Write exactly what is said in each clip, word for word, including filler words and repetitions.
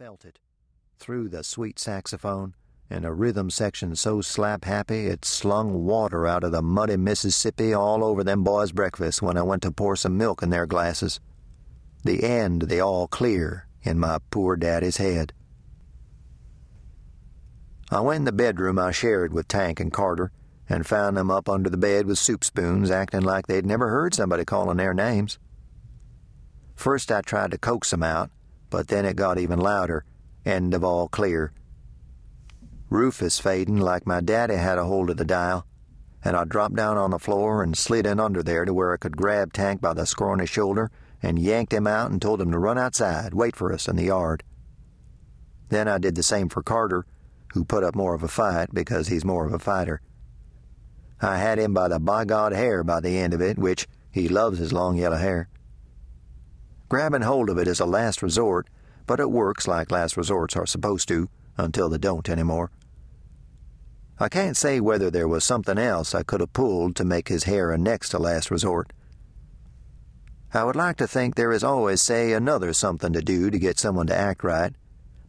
felt it through the sweet saxophone and a rhythm section so slap-happy it slung water out of the muddy Mississippi all over them boys' breakfast when I went to pour some milk in their glasses. The end of the all-clear in my poor daddy's head. I went in the bedroom I shared with Tank and Carter and found them up under the bed with soup spoons acting like they'd never heard somebody calling their names. First I tried to coax them out, but then it got even louder. End of all clear. Rufus fading like my daddy had a hold of the dial, and I dropped down on the floor and slid in under there to where I could grab Tank by the scrawny shoulder and yanked him out and told him to run outside, wait for us in the yard. Then I did the same for Carter, who put up more of a fight because he's more of a fighter. I had him by the by-God hair by the end of it, which he loves his long yellow hair. Grabbing hold of it is a last resort, but it works like last resorts are supposed to, until they don't anymore. I can't say whether there was something else I could have pulled to make his hair a next to last resort. I would like to think there is always, say, another something to do to get someone to act right,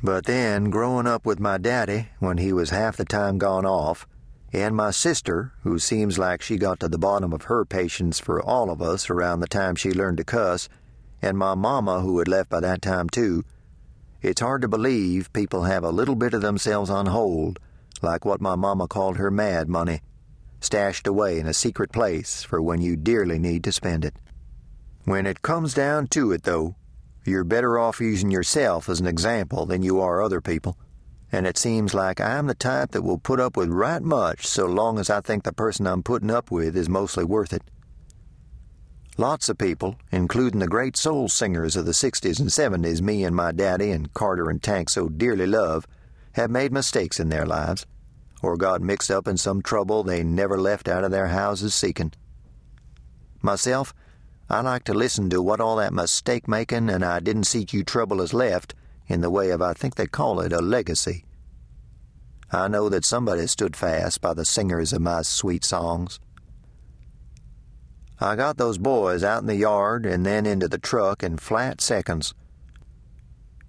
but then, growing up with my daddy, when he was half the time gone off, and my sister, who seems like she got to the bottom of her patience for all of us around the time she learned to cuss, and my mama, who had left by that time too, it's hard to believe people have a little bit of themselves on hold, like what my mama called her mad money, stashed away in a secret place for when you dearly need to spend it. When it comes down to it, though, you're better off using yourself as an example than you are other people, and it seems like I'm the type that will put up with right much so long as I think the person I'm putting up with is mostly worth it. Lots of people, including the great soul singers of the sixties and seventies me and my daddy and Carter and Tank so dearly love, have made mistakes in their lives, or got mixed up in some trouble they never left out of their houses seeking. Myself, I like to listen to what all that mistake-making and I didn't seek you trouble has left in the way of, I think they call it, a legacy. I know that somebody stood fast by the singers of my sweet songs. I got those boys out in the yard and then into the truck in flat seconds.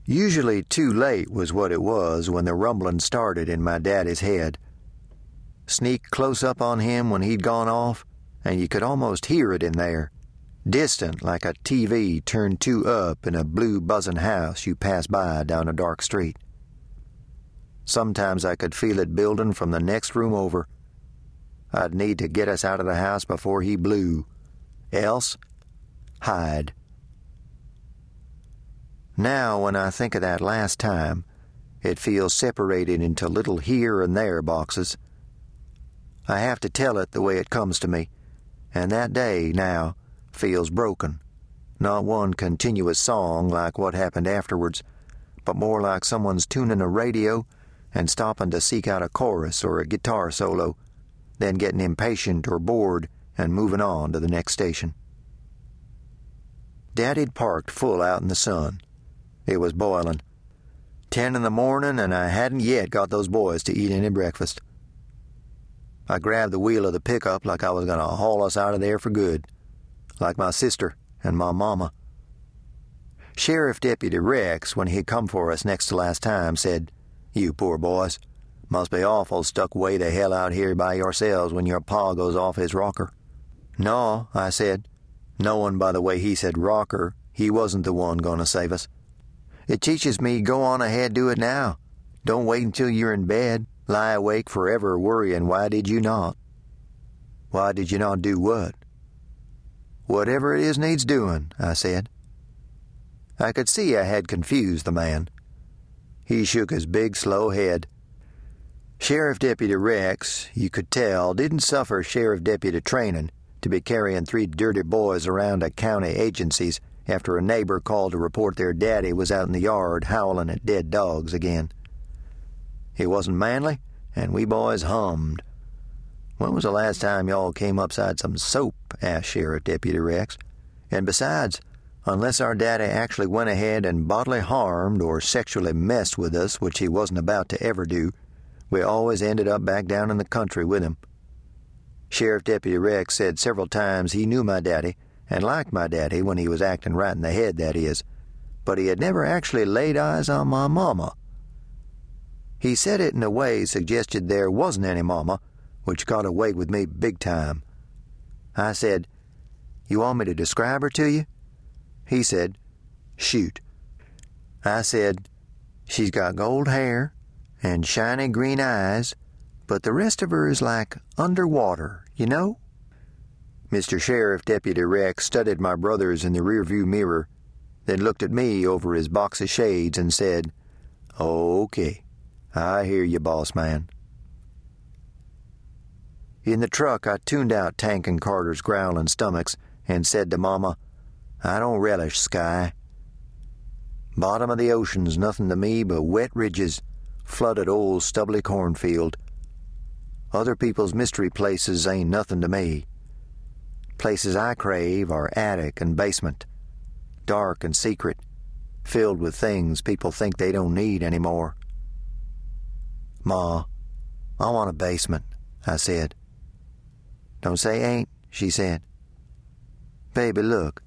Usually too late was what it was when the rumbling started in my daddy's head. Sneak close up on him when he'd gone off, and you could almost hear it in there, distant like a T V turned two up in a blue buzzing house you pass by down a dark street. Sometimes I could feel it building from the next room over. I'd need to get us out of the house before he blew. Else, hide. Now, when I think of that last time, it feels separated into little here and there boxes. I have to tell it the way it comes to me, and that day, now, feels broken. Not one continuous song like what happened afterwards, but more like someone's tuning a radio and stopping to seek out a chorus or a guitar solo, then getting impatient or bored and moving on to the next station. Daddy'd parked full out in the sun. It was boiling. Ten in the morning, and I hadn't yet got those boys to eat any breakfast. I grabbed the wheel of the pickup like I was going to haul us out of there for good, like my sister and my mama. Sheriff Deputy Rex, when he'd come for us next to last time, said, "You poor boys. Must be awful stuck way the hell out here by yourselves when your pa goes off his rocker." "No," I said, knowing by the way he said rocker, he wasn't the one going to save us. "It teaches me go on ahead, do it now. Don't wait until you're in bed, lie awake forever worrying why did you not." "Why did you not do what?" "Whatever it is needs doing," I said. I could see I had confused the man. He shook his big, slow head. Sheriff Deputy Rex, you could tell, didn't suffer sheriff deputy training to be carrying three dirty boys around at county agencies after a neighbor called to report their daddy was out in the yard howling at dead dogs again. It wasn't manly, and we boys hummed. "When was the last time y'all came upside some soap?" asked Sheriff Deputy Rex. "And besides, unless our daddy actually went ahead and bodily harmed or sexually messed with us, which he wasn't about to ever do, we always ended up back down in the country with him." Sheriff Deputy Rex said several times he knew my daddy and liked my daddy when he was acting right in the head, that is, but he had never actually laid eyes on my mama. He said it in a way suggested there wasn't any mama, which got away with me big time. I said, "You want me to describe her to you?" He said, "Shoot." I said, "She's got gold hair and shiny green eyes, but the rest of her is like underwater, you know?" Mister Sheriff Deputy Rex studied my brothers in the rearview mirror, then looked at me over his box of shades and said, "Okay, I hear you, boss man." In the truck, I tuned out Tank and Carter's growling stomachs and said to Mama, "I don't relish sky. Bottom of the ocean's nothing to me but wet ridges, flooded old stubbly cornfield. Other people's mystery places ain't nothing to me. Places I crave are attic and basement, dark and secret, filled with things people think they don't need anymore." "Ma, I want a basement," I said. "Don't say ain't," she said. "Baby, look.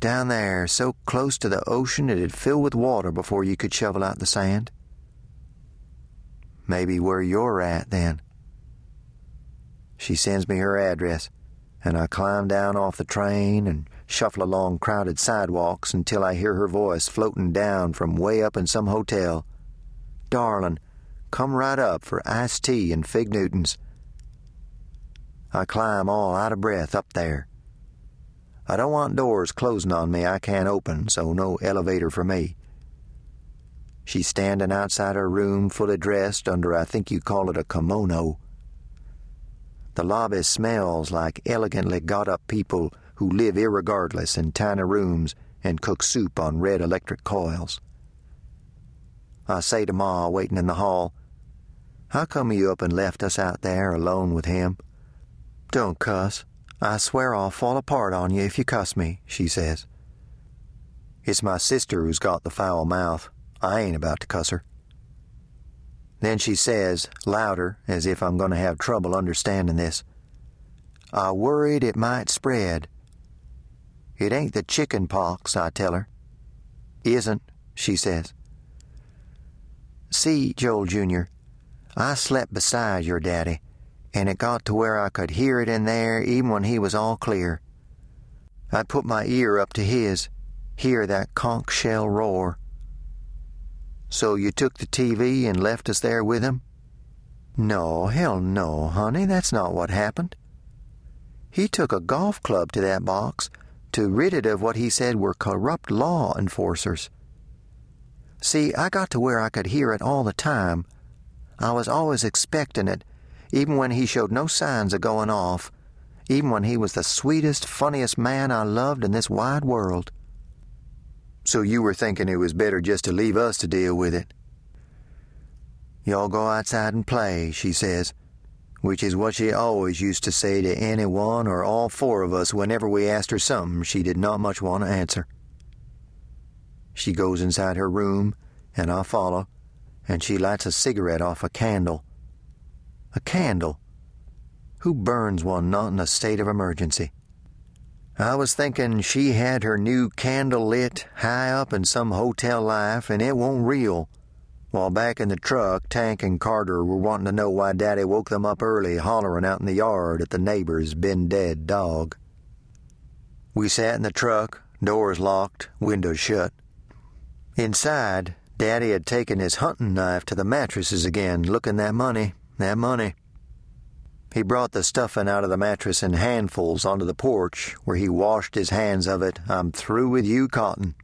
Down there, so close to the ocean it'd fill with water before you could shovel out the sand." "Maybe where you're at, then." She sends me her address, and I climb down off the train and shuffle along crowded sidewalks until I hear her voice floating down from way up in some hotel. "Darling, come right up for iced tea and fig Newtons." I climb all out of breath up there. I don't want doors closing on me I can't open, so no elevator for me. She's standing outside her room, fully dressed under, I think you call it, a kimono. The lobby smells like elegantly got-up people who live irregardless in tiny rooms and cook soup on red electric coils. I say to Ma, waiting in the hall, "How come you up and left us out there alone with him?" "Don't cuss. I swear I'll fall apart on you if you cuss me," she says. It's my sister who's got the foul mouth. I ain't about to cuss her. Then she says, louder, as if I'm going to have trouble understanding this, "I worried it might spread." "It ain't the chicken pox," I tell her. "Isn't," she says. "See, Joel Junior, I slept beside your daddy, and it got to where I could hear it in there even when he was all clear. I'd put my ear up to his, hear that conch shell roar." "So you took the T V and left us there with him?" "No, hell no, honey, that's not what happened. He took a golf club to that box to rid it of what he said were corrupt law enforcers. See, I got to where I could hear it all the time. I was always expecting it, even when he showed no signs of going off, even when he was the sweetest, funniest man I loved in this wide world." "So you were thinking it was better just to leave us to deal with it?" "Y'all go outside and play," she says, which is what she always used to say to any one or all four of us whenever we asked her something she did not much want to answer. She goes inside her room, and I follow, and she lights a cigarette off a candle. A candle? Who burns one not in a state of emergency? I was thinking she had her new candle lit high up in some hotel life, and it won't reel, while back in the truck, Tank and Carter were wanting to know why Daddy woke them up early hollering out in the yard at the neighbor's been-dead dog. We sat in the truck, doors locked, windows shut. Inside, Daddy had taken his hunting knife to the mattresses again, looking that money, that money. He brought the stuffing out of the mattress in handfuls onto the porch, where he washed his hands of it, "I'm through with you, Cotton."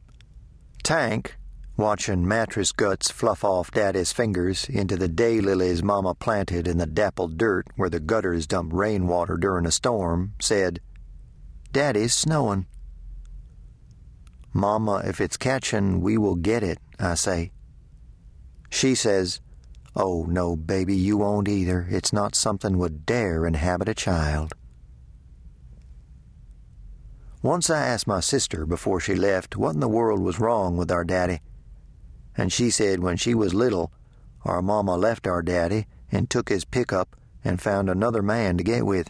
Tank, watching mattress guts fluff off Daddy's fingers into the daylilies Mama planted in the dappled dirt where the gutters dump rainwater during a storm, said, "Daddy's snowing." "Mama, if it's catching, we will get it," I say. She says, "Oh, no, baby, you won't either. It's not something would dare inhabit a child." Once I asked my sister before she left what in the world was wrong with our daddy, and she said when she was little, our mama left our daddy and took his pickup and found another man to get with.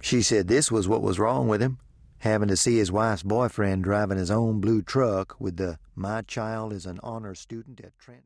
She said this was what was wrong with him. having to see his wife's boyfriend driving his own blue truck with the "My Child is an Honor Student at Trent."